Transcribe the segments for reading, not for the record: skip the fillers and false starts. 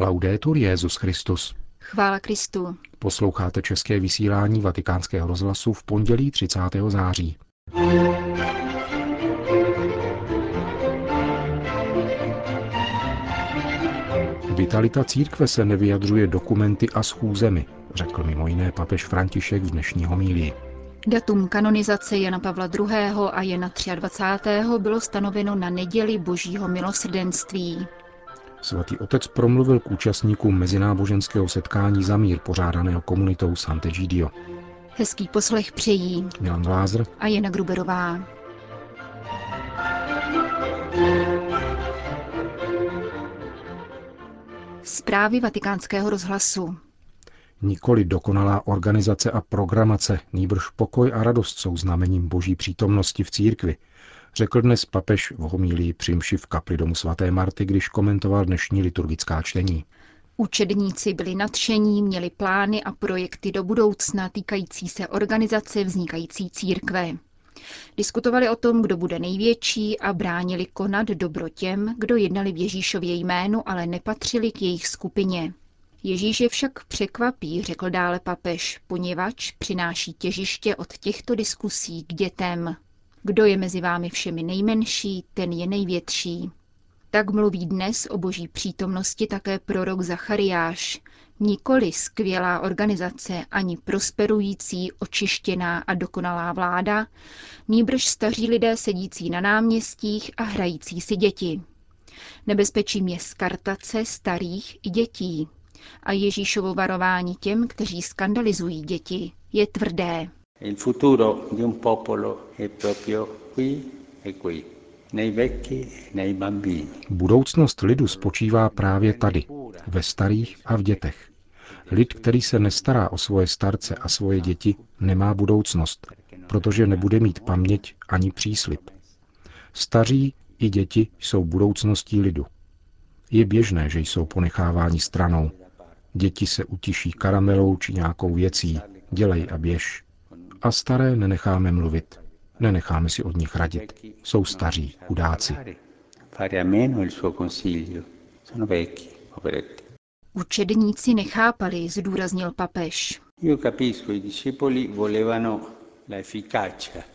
Laudetur Jesus Christus. Chvála Kristu. Posloucháte české vysílání Vatikánského rozhlasu v pondělí 30. září. Vitalita církve se nevyjadřuje dokumenty a schůzemi, řekl mimo jiné papež František v dnešní homílii. Datum kanonizace Jana Pavla II. A Jana 23. bylo stanoveno na neděli Božího milosrdenství. Svatý otec promluvil k účastníkům mezináboženského setkání za mír pořádaného komunitou Sant'Egidio. Hezký poslech přejí Milan Lázr a Jana Gruberová. Zprávy Vatikánského rozhlasu. Nikoli dokonalá organizace a programace, nýbrž pokoj a radost jsou znamením boží přítomnosti v církvi, řekl dnes papež v homílii při mši v kapli domu svaté Marty, když komentoval dnešní liturgická čtení. Učedníci byli nadšení, měli plány a projekty do budoucna týkající se organizace vznikající církve. Diskutovali o tom, kdo bude největší a bránili konat dobro těm, kdo jednali v Ježíšově jménu, ale nepatřili k jejich skupině. Ježíš je však překvapí, řekl dále papež, poněvadž přináší těžiště od těchto diskusí k dětem. Kdo je mezi vámi všemi nejmenší, ten je největší. Tak mluví dnes o boží přítomnosti také prorok Zachariáš. Nikoli skvělá organizace, ani prosperující, očištěná a dokonalá vláda, nýbrž staří lidé sedící na náměstích a hrající si děti. Nebezpečím je skartace starých i dětí. A Ježíšovo varování těm, kteří skandalizují děti, je tvrdé. Il futuro di un popolo è proprio qui e qui, nei vecchi e nei bambini. Budoucnost lidu spočívá právě tady, ve starých a v dětech. Lid, který se nestará o svoje starce a svoje děti, nemá budoucnost, protože nebude mít paměť ani příslib. Staří i děti jsou budoucností lidu. Je běžné, že jsou ponecháváni stranou. Děti se utiší karamelou či nějakou věcí, dělej a běž. A staré nenecháme mluvit, nenecháme si od nich radit. Jsou staří, chudáci. Učedníci nechápali, zdůraznil papež.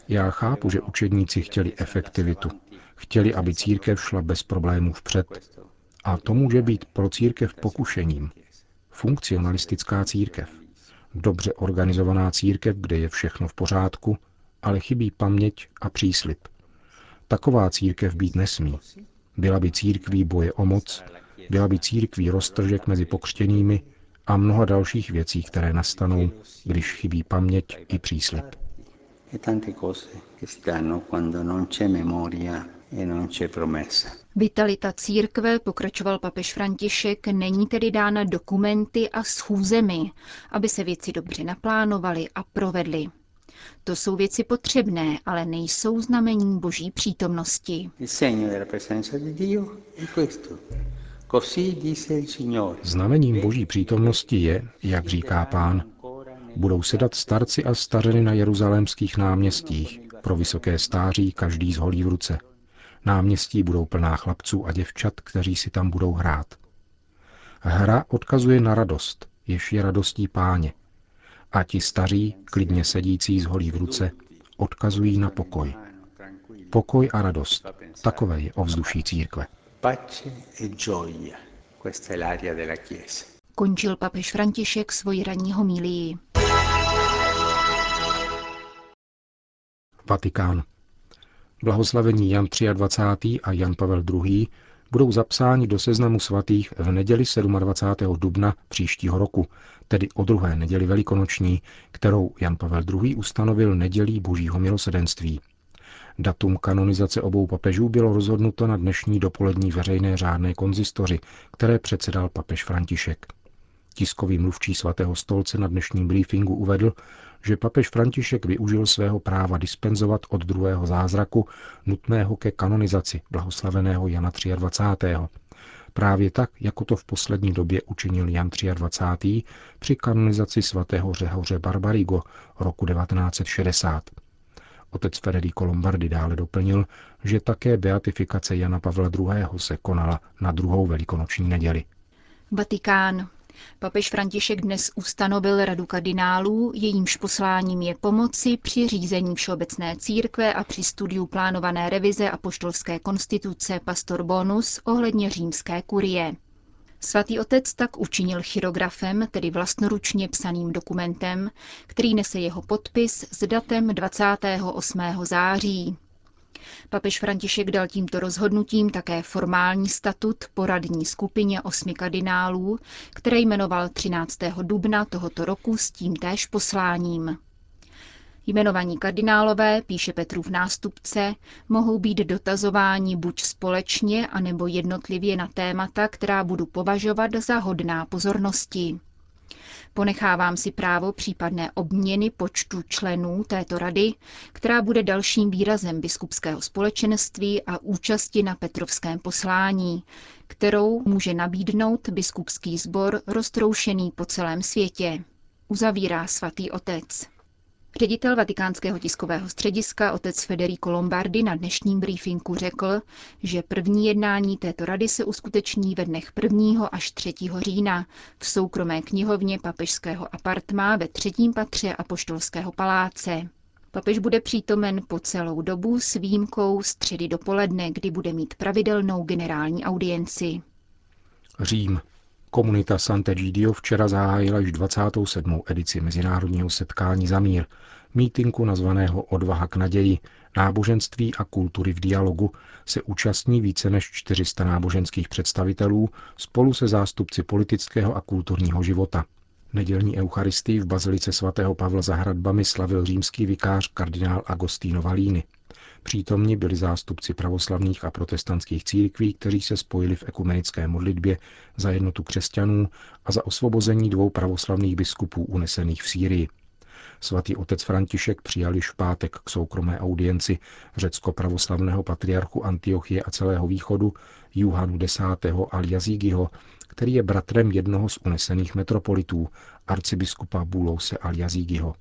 Já chápu, že učedníci chtěli efektivitu. Chtěli, aby církev šla bez problémů vpřed. A to může být pro církev pokušením. Funkcionalistická církev. Dobře organizovaná církev, kde je všechno v pořádku, ale chybí paměť a příslib. Taková církev být nesmí. Byla by církví boje o moc, byla by církví roztržek mezi pokřtěnými a mnoha dalších věcí, které nastanou, když chybí paměť i příslib. Vitalita církve, pokračoval papež František, není tedy dána dokumenty a schůzemi, aby se věci dobře naplánovaly a provedly. To jsou věci potřebné, ale nejsou znamení boží přítomnosti. Znamením boží přítomnosti je, jak říká Pán, budou sedat starci a stařeny na jeruzalémských náměstích, pro vysoké stáří každý s holí v ruce. Náměstí budou plná chlapců a děvčat, kteří si tam budou hrát. Hra odkazuje na radost, jež je radostí Páně. A ti staří, klidně sedící s holí v ruce, odkazují na pokoj. Pokoj a radost, takové je ovzduší církve. Končil papež František svoji ranní homílii. Vatikán. Blahoslavení Jan 23. a Jan Pavel II. Budou zapsáni do seznamu svatých v neděli 27. dubna příštího roku, tedy o druhé neděli velikonoční, kterou Jan Pavel II. Ustanovil nedělí Božího milosrdenství. Datum kanonizace obou papežů bylo rozhodnuto na dnešní dopolední veřejné řádné konzistoři, které předsedal papež František. Tiskový mluvčí svatého stolce na dnešním briefingu uvedl, že papež František využil svého práva dispenzovat od druhého zázraku nutného ke kanonizaci blahoslaveného Jana 23. Právě tak, jako to v poslední době učinil Jan 23. při kanonizaci svatého Řehoře Barbarigo roku 1960. Otec Federico Lombardi dále doplnil, že také beatifikace Jana Pavla II. Se konala na druhou velikonoční neděli. Vatikán. Papež František dnes ustanovil radu kardinálů, jejímž posláním je pomoci při řízení všeobecné církve a při studiu plánované revize apoštolské konstituce Pastor Bonus ohledně římské kurie. Svatý otec tak učinil chirografem, tedy vlastnoručně psaným dokumentem, který nese jeho podpis s datem 28. září. Papež František dal tímto rozhodnutím také formální statut poradní skupině 8 kardinálů, které jmenoval 13. dubna tohoto roku s tímtéž posláním. Jmenovaní kardinálové, píše Petrův nástupce, mohou být dotazováni buď společně, anebo jednotlivě na témata, která budu považovat za hodná pozornosti. Ponechávám si právo případné obměny počtu členů této rady, která bude dalším výrazem biskupského společenství a účasti na petrovském poslání, kterou může nabídnout biskupský sbor roztroušený po celém světě, uzavírá svatý otec. Ředitel Vatikánského tiskového střediska otec Federico Lombardi na dnešním briefingu řekl, že první jednání této rady se uskuteční ve dnech 1. až 3. října v soukromé knihovně papežského apartmá ve třetím patře Apoštolského paláce. Papež bude přítomen po celou dobu s výjimkou středy dopoledne, kdy bude mít pravidelnou generální audienci. Řím. Komunita Sant'Egidio včera zahájila již 27. edici mezinárodního setkání za mír, mítinku nazvaného Odvaha k naději, náboženství a kultury v dialogu, se účastní více než 400 náboženských představitelů spolu se zástupci politického a kulturního života. Nedělní eucharistii v bazilice sv. Pavla za hradbami slavil římský vikář kardinál Agostino Valini. Přítomni byli zástupci pravoslavných a protestantských církví, kteří se spojili v ekumenické modlitbě za jednotu křesťanů a za osvobození 2 pravoslavných biskupů unesených v Sýrii. Svatý otec František přijal již v pátek k soukromé audienci řecko-pravoslavného patriarchu Antiochie a celého východu Juhannu desátého al-Yazigiho, který je bratrem jednoho z unesených metropolitů, arcibiskupa Bulouse Al-Jazígiho.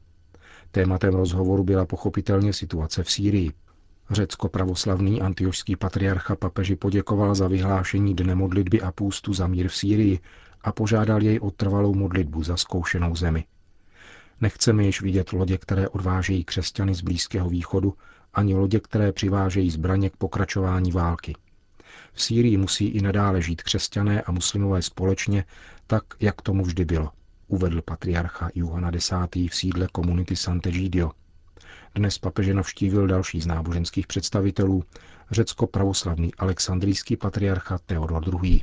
Tématem rozhovoru byla pochopitelně situace v Sýrii. Řecko-pravoslavný antiochský patriarcha papeži poděkoval za vyhlášení dne modlitby a půstu za mír v Sýrii a požádal jej o trvalou modlitbu za zkoušenou zemi. Nechceme již vidět lodě, které odvážejí křesťany z Blízkého východu, ani lodě, které přivážejí zbraně k pokračování války. V Sýrii musí i nadále žít křesťané a muslimové společně, tak, jak tomu vždy bylo, uvedl patriarcha Juhanna desátý v sídle komunity Sant'Egidio. Dnes papeže navštívil další z náboženských představitelů, řecko-pravoslavný alexandrijský patriarcha Theodor II.